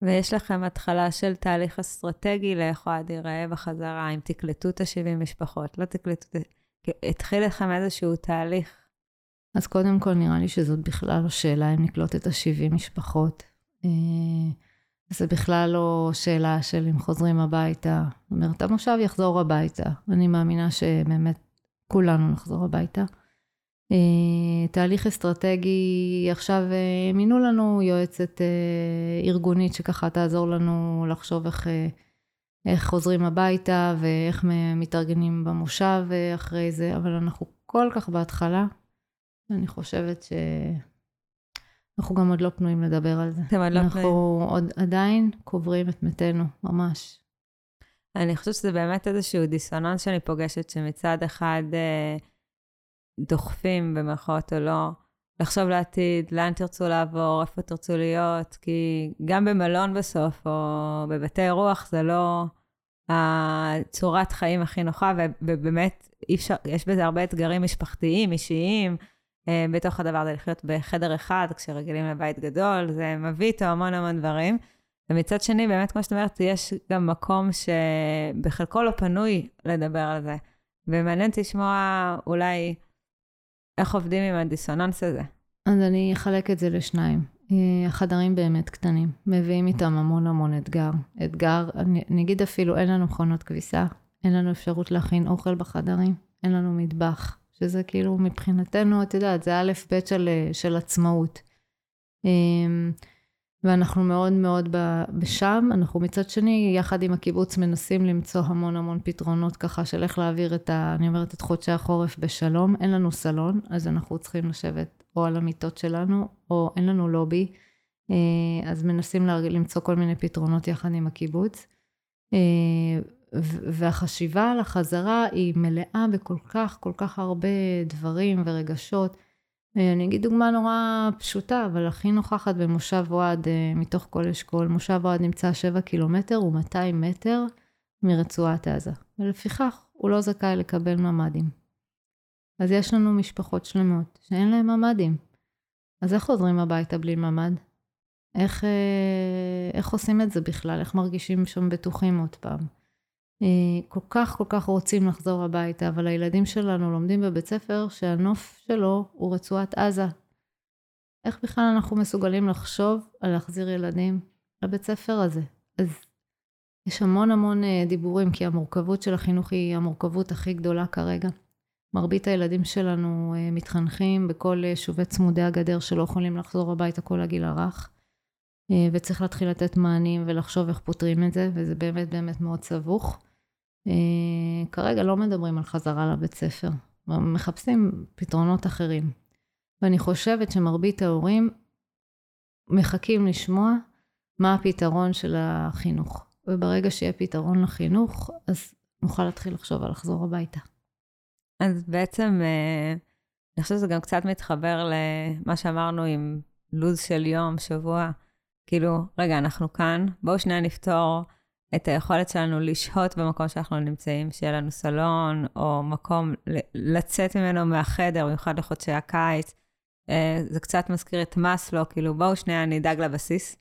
ויש לכם התחלה של תהליך אסטרטגי לאיך אוהד ייראה בחזרה, אם תקלטו את ה-שבעים משפחות, לא תקלטו את ה... התחיל לכם איזשהו תהליך. אז קודם כל נראה לי שזאת בכלל לא שאלה אם נקלוט את ה-שבעים משפחות. זה בכלל לא שאלה של אם חוזרים הביתה. זאת אומרת, המושב יחזור הביתה. אני מאמינה שבאמת כולנו נחזור הביתה. תהליך אסטרטגי, עכשיו מינו לנו יועצת ארגונית שככה תעזור לנו לחשוב איך... איך חוזרים הביתה ואיך מתארגנים במושב אחרי זה, אבל אנחנו כל כך בהתחלה, אני חושבת שאנחנו גם עוד לא פנויים לדבר על זה. אתם עוד לא פנויים. אנחנו עוד עדיין קוברים את מתנו, ממש. אני חושבת שזה באמת איזשהו דיסוננס שאני פוגשת, שמצד אחד דוחפים במרכאות או לא, לחשוב לעתיד, לאן תרצו לעבור, איפה תרצו להיות, כי גם במלון בסוף, או בבתי רוח, זה לא הצורת חיים הכי נוחה, ובאמת יש בזה הרבה אתגרים משפחתיים, אישיים, בתוך הדבר הזה לחיות בחדר אחד, כשרגילים לבית גדול, זה מביא איתו המון המון דברים, ומצד שני, באמת כמו שאת אומרת, יש גם מקום שבחלקו לא פנוי לדבר על זה, ומעניין תשמוע אולי, איך עובדים עם הדיסוננס הזה? אז אני אחלק את זה לשניים. החדרים באמת קטנים, מביאים איתם המון המון אתגר. אתגר, אני, אני אגיד אפילו, אין לנו מכונות כביסה, אין לנו אפשרות להכין אוכל בחדרים, אין לנו מטבח, שזה כאילו מבחינתנו, את יודעת, זה א' ב' של, של עצמאות. ואנחנו מאוד מאוד בשם, אנחנו מצד שני, יחד עם הקיבוץ מנסים למצוא המון המון פתרונות ככה, של איך להעביר את, ה, אני אומרת, את חודשי החורף בשלום, אין לנו סלון, אז אנחנו צריכים לשבת או על המיטות שלנו, או אין לנו לובי, אז מנסים למצוא כל מיני פתרונות יחד עם הקיבוץ, והחשיבה על החזרה היא מלאה בכל כך, כל כך הרבה דברים ורגשות, אני אגיד דוגמה נורא פשוטה, אבל הכי נוכחת במושב אוהד, מתוך כל אשכול, מושב אוהד נמצא שבע קילומטר ומאתיים מטר מרצועת עזה. ולפיכך, הוא לא זכאי לקבל ממדים. אז יש לנו משפחות שלמות שאין להם ממדים. אז איך חוזרים הביתה בלי ממד? איך, איך עושים את זה בכלל? איך מרגישים שם בטוחים עוד פעם? כל כך כל כך רוצים לחזור הביתה, אבל הילדים שלנו לומדים בבית ספר שהנוף שלו הוא רצועת עזה. איך בכלל אנחנו מסוגלים לחשוב על להחזיר ילדים לבית ספר הזה? אז יש המון המון דיבורים, כי המורכבות של החינוך היא המורכבות הכי גדולה כרגע. מרבית הילדים שלנו מתחנכים בכל שובי צמודי הגדר שלא יכולים לחזור הביתה כל הגיל הרך. וצריך להתחיל לתת מענים ולחשוב איך פותרים את זה, וזה באמת באמת מאוד סבוך. כרגע לא מדברים על חזרה לבית ספר, מחפשים פתרונות אחרים. ואני חושבת שמרבית ההורים מחכים לשמוע מה הפתרון של החינוך. וברגע שיהיה פתרון לחינוך, אז נוכל להתחיל לחשוב על לחזור הביתה. אז בעצם, אני חושבת שזה גם קצת מתחבר למה שאמרנו עם לוז של יום, שבוע. כאילו, רגע, אנחנו כאן, בואו שנייה נפתור את היכולת שלנו לשהות במקום שאנחנו נמצאים, שיהיה לנו סלון, או מקום לצאת ממנו מהחדר, במיוחד לחודשי הקיץ. זה קצת מזכיר את מסלו, כאילו, בואו שנייה נדאג לבסיס,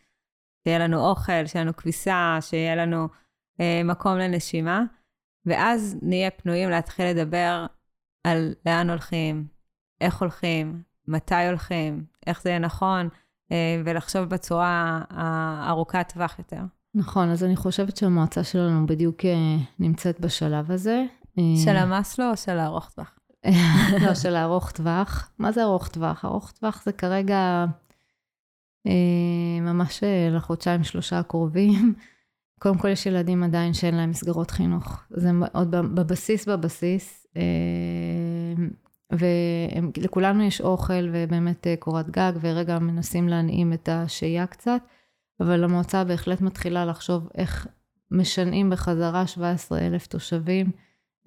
שיהיה לנו אוכל, שיהיה לנו כביסה, שיהיה לנו מקום לנשימה, ואז נהיה פנויים להתחיל לדבר על לאן הולכים, איך הולכים, מתי הולכים, איך זה יהיה נכון, ולחשוב בצורה ארוכת טווח יותר. נכון, אז אני חושבת שהמועצה שלנו בדיוק נמצאת בשלב הזה. של המסלו או של הארוך טווח? לא, של הארוך טווח. מה זה ארוך טווח? ארוך טווח זה כרגע ממש לחודשיים שלושה הקרובים. קודם כל יש ילדים עדיין שאין להם מסגרות חינוך. זה עוד בבסיס בבסיס. ולכולנו יש אוכל ובאמת קורת גג, ורגע מנסים להנעים את השהייה קצת, אבל המועצה בהחלט מתחילה לחשוב איך משנעים בחזרה שבעה עשר אלף תושבים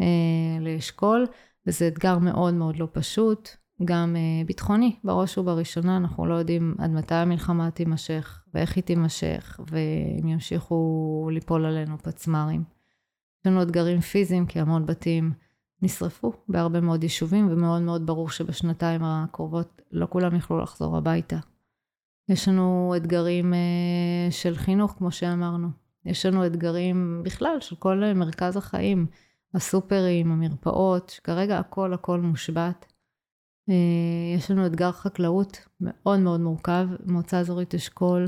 אה, לאשכול, וזה אתגר מאוד מאוד לא פשוט, גם אה, ביטחוני, בראש ובראשונה אנחנו לא יודעים עד מתי המלחמה תימשך, ואיך היא תימשך, והם ימשיכו ליפול עלינו פצמרים. יש לנו אתגרים פיזיים, כי המון בתים נשרפו בהרבה מאוד יישובים, ומאוד מאוד ברור שבשנתיים הקרובות לא כולם יכלו לחזור הביתה. יש לנו אתגרים של חינוך, כמו שאמרנו. יש לנו אתגרים בכלל של כל מרכז החיים, הסופרים, המרפאות, שכרגע הכל הכל מושבת. יש לנו אתגר חקלאות מאוד מאוד מורכב, מועצה אזורית אשכול,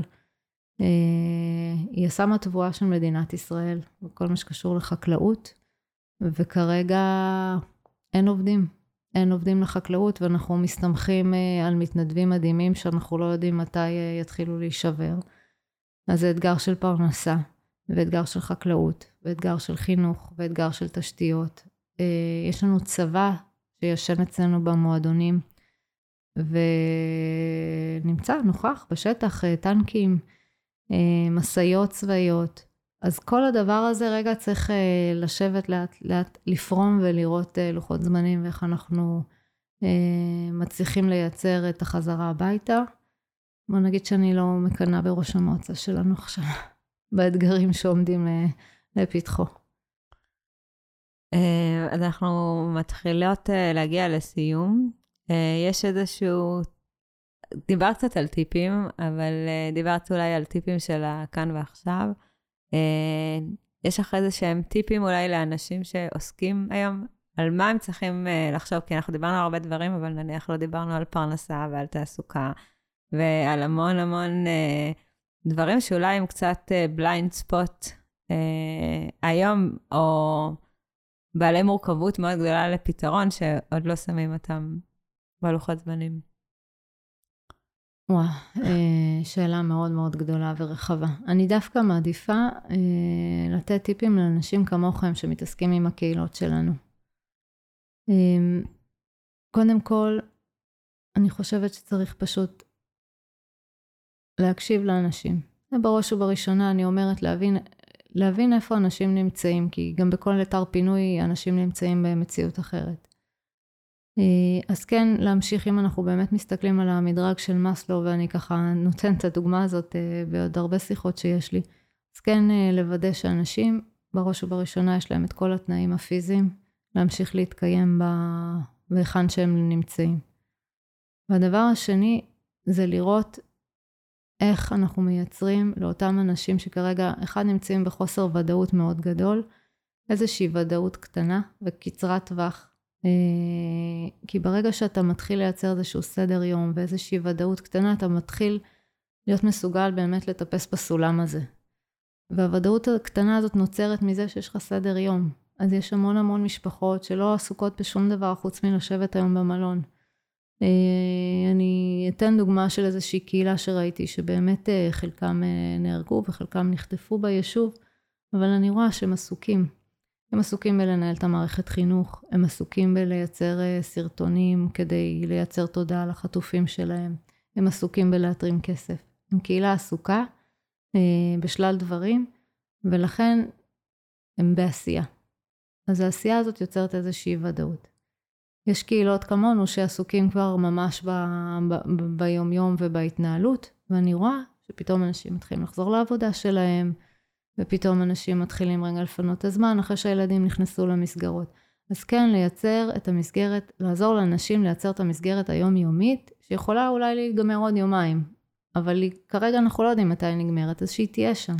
היא השמה תבואה של מדינת ישראל, וכל מה שקשור לחקלאות, וכרגע אין עובדים, אין עובדים לחקלאות, ואנחנו מסתמכים על מתנדבים מדהימים שאנחנו לא יודעים מתי יתחילו להישבר. אז זה אתגר של פרנסה, ואתגר של חקלאות, ואתגר של חינוך, ואתגר של תשתיות. יש לנו צבא שישן אצלנו במועדונים, ונמצא נוכח בשטח טנקים, מסעיות צבאיות, אז כל הדבר הזה רגע צריך לשבת לאט לאט, לפרום ולראות לוחות זמנים, ואיך אנחנו מצליחים לייצר את החזרה הביתה. בוא נגיד שאני לא מקנה בראש המועצה שלנו עכשיו, באתגרים שעומדים לפתחו. אז אנחנו מתחילות להגיע לסיום. יש איזשהו, דיבר קצת על טיפים, אבל דיברת אולי על טיפים של כאן ועכשיו. יש אחרי זה שהם טיפים אולי לאנשים שעוסקים היום על מה הם צריכים לחשוב, כי אנחנו דיברנו על הרבה דברים, אבל נניח לא דיברנו על פרנסה ועל תעסוקה ועל המון המון דברים שאולי הם קצת בליינד ספוט היום, או בעלי מורכבות מאוד גדולה לפתרון שעוד לא שמים אותם בלוחות זמנים. וואה, שאלה מאוד מאוד גדולה ורחבה. אני דווקא מעדיפה לתת טיפים לאנשים כמוכם שמתעסקים עם הקהילות שלנו. קודם כל, אני חושבת שצריך פשוט להקשיב לאנשים. בראש ובראשונה אני אומרת להבין, להבין איפה אנשים נמצאים, כי גם בכל אתר פינוי אנשים נמצאים במציאות אחרת. אז כן, להמשיך, אם אנחנו באמת מסתכלים על המדרג של מסלו, ואני ככה נותנת את הדוגמה הזאת בעוד הרבה שיחות שיש לי, אז כן, לוודא שאנשים בראש ובראשונה יש להם את כל התנאים הפיזיים, להמשיך להתקיים בהיכן שהם נמצאים. והדבר השני זה לראות איך אנחנו מייצרים לאותם אנשים שכרגע אחד נמצאים בחוסר ודאות מאוד גדול, איזושהי ודאות קטנה וקצרת טווח. כי ברגע שאתה מתחיל לייצר איזשהו סדר יום ואיזושהי ודאות קטנה, אתה מתחיל להיות מסוגל באמת לטפס בסולם הזה. והוודאות הקטנה הזאת נוצרת מזה שיש לך סדר יום. אז יש המון המון משפחות שלא עסוקות בשום דבר חוץ מלשבת היום במלון. אני אתן דוגמה של איזושהי קהילה שראיתי, שבאמת חלקם נהרגו וחלקם נחטפו ביישוב, אבל אני רואה שהם עסוקים. הם עסוקים בלנהל את המערכת חינוך, הם עסוקים בלייצר סרטונים כדי לייצר תודה לחטופים שלהם, הם עסוקים בלהתרים כסף. הם קהילה עסוקה בשלל דברים, ולכן הם בעשייה. אז העשייה הזאת יוצרת איזושהי ודאות. יש קהילות כמונו שעסוקים כבר ממש ב, ב, ב, ביום יום ובהתנהלות, ואני רואה שפתאום אנשים מתחילים לחזור לעבודה שלהם, ופתאום אנשים מתחילים רגע לפנות הזמן, אחרי שהילדים נכנסו למסגרות. אז כן, לייצר את המסגרת, לעזור לאנשים לייצר את המסגרת היומיומית, שיכולה אולי להתגמר עוד יומיים, אבל כרגע אנחנו לא יודעים מתי נגמרת, אז שהיא תהיה שם.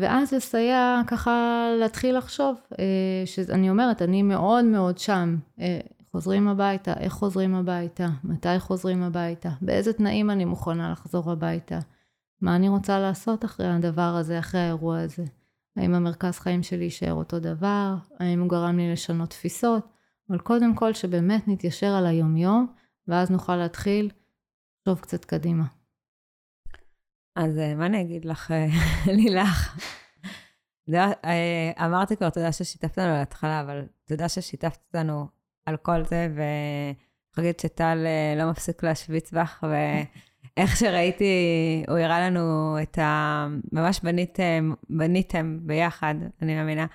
ואז לסייע ככה להתחיל לחשוב, שאני אומרת, אני מאוד מאוד שם, חוזרים הביתה, איך חוזרים הביתה, מתי חוזרים הביתה, באיזה תנאים אני מוכנה לחזור הביתה, מה אני רוצה לעשות אחרי הדבר הזה, אחרי האירוע הזה, האם המרכז חיים שלי יישאר אותו דבר, האם הוא גרם לי לשנות תפיסות, אבל קודם כל שבאמת נתיישר על היומיום, ואז נוכל להתחיל שוב קצת קדימה. אז מה אני אגיד לך, לילך? אמרתי כבר, תודה ששיתפת לנו להתחלה, אבל תודה ששיתפת אותנו על כל זה, וחגית שטל לא מפסיק להשוויץ בך, ואיך שראיתי, הוא הראה לנו את ה... ממש בניתם, בניתם ביחד, אני מאמינה,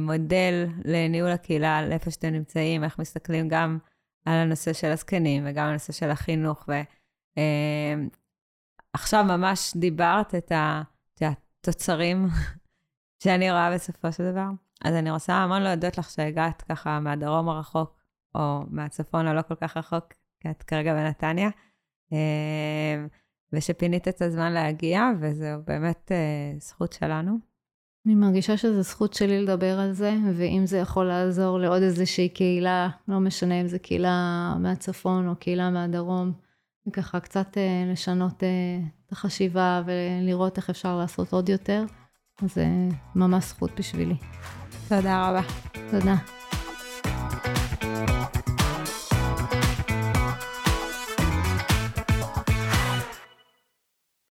מודל לניהול הקהילה, לאיפה שאתם נמצאים, איך מסתכלים גם על הנושא של הזקנים, וגם על הנושא של החינוך, ו... עכשיו ממש דיברת את התוצרים שאני רואה בסופו של דבר. אז אני רוצה המון להודות לך שהגעת ככה מהדרום הרחוק, או מהצפון הלא כל כך רחוק, כי את כרגע בנתניה, ושפינית את הזמן להגיע, וזהו באמת זכות שלנו. אני מרגישה שזו זכות שלי לדבר על זה, ואם זה יכול לעזור לעוד איזושהי קהילה, לא משנה אם זה קהילה מהצפון או קהילה מהדרום, וככה קצת לשנות את החשיבה ולראות איך אפשר לעשות עוד יותר, אז זה ממש זכות בשבילי. תודה רבה. תודה.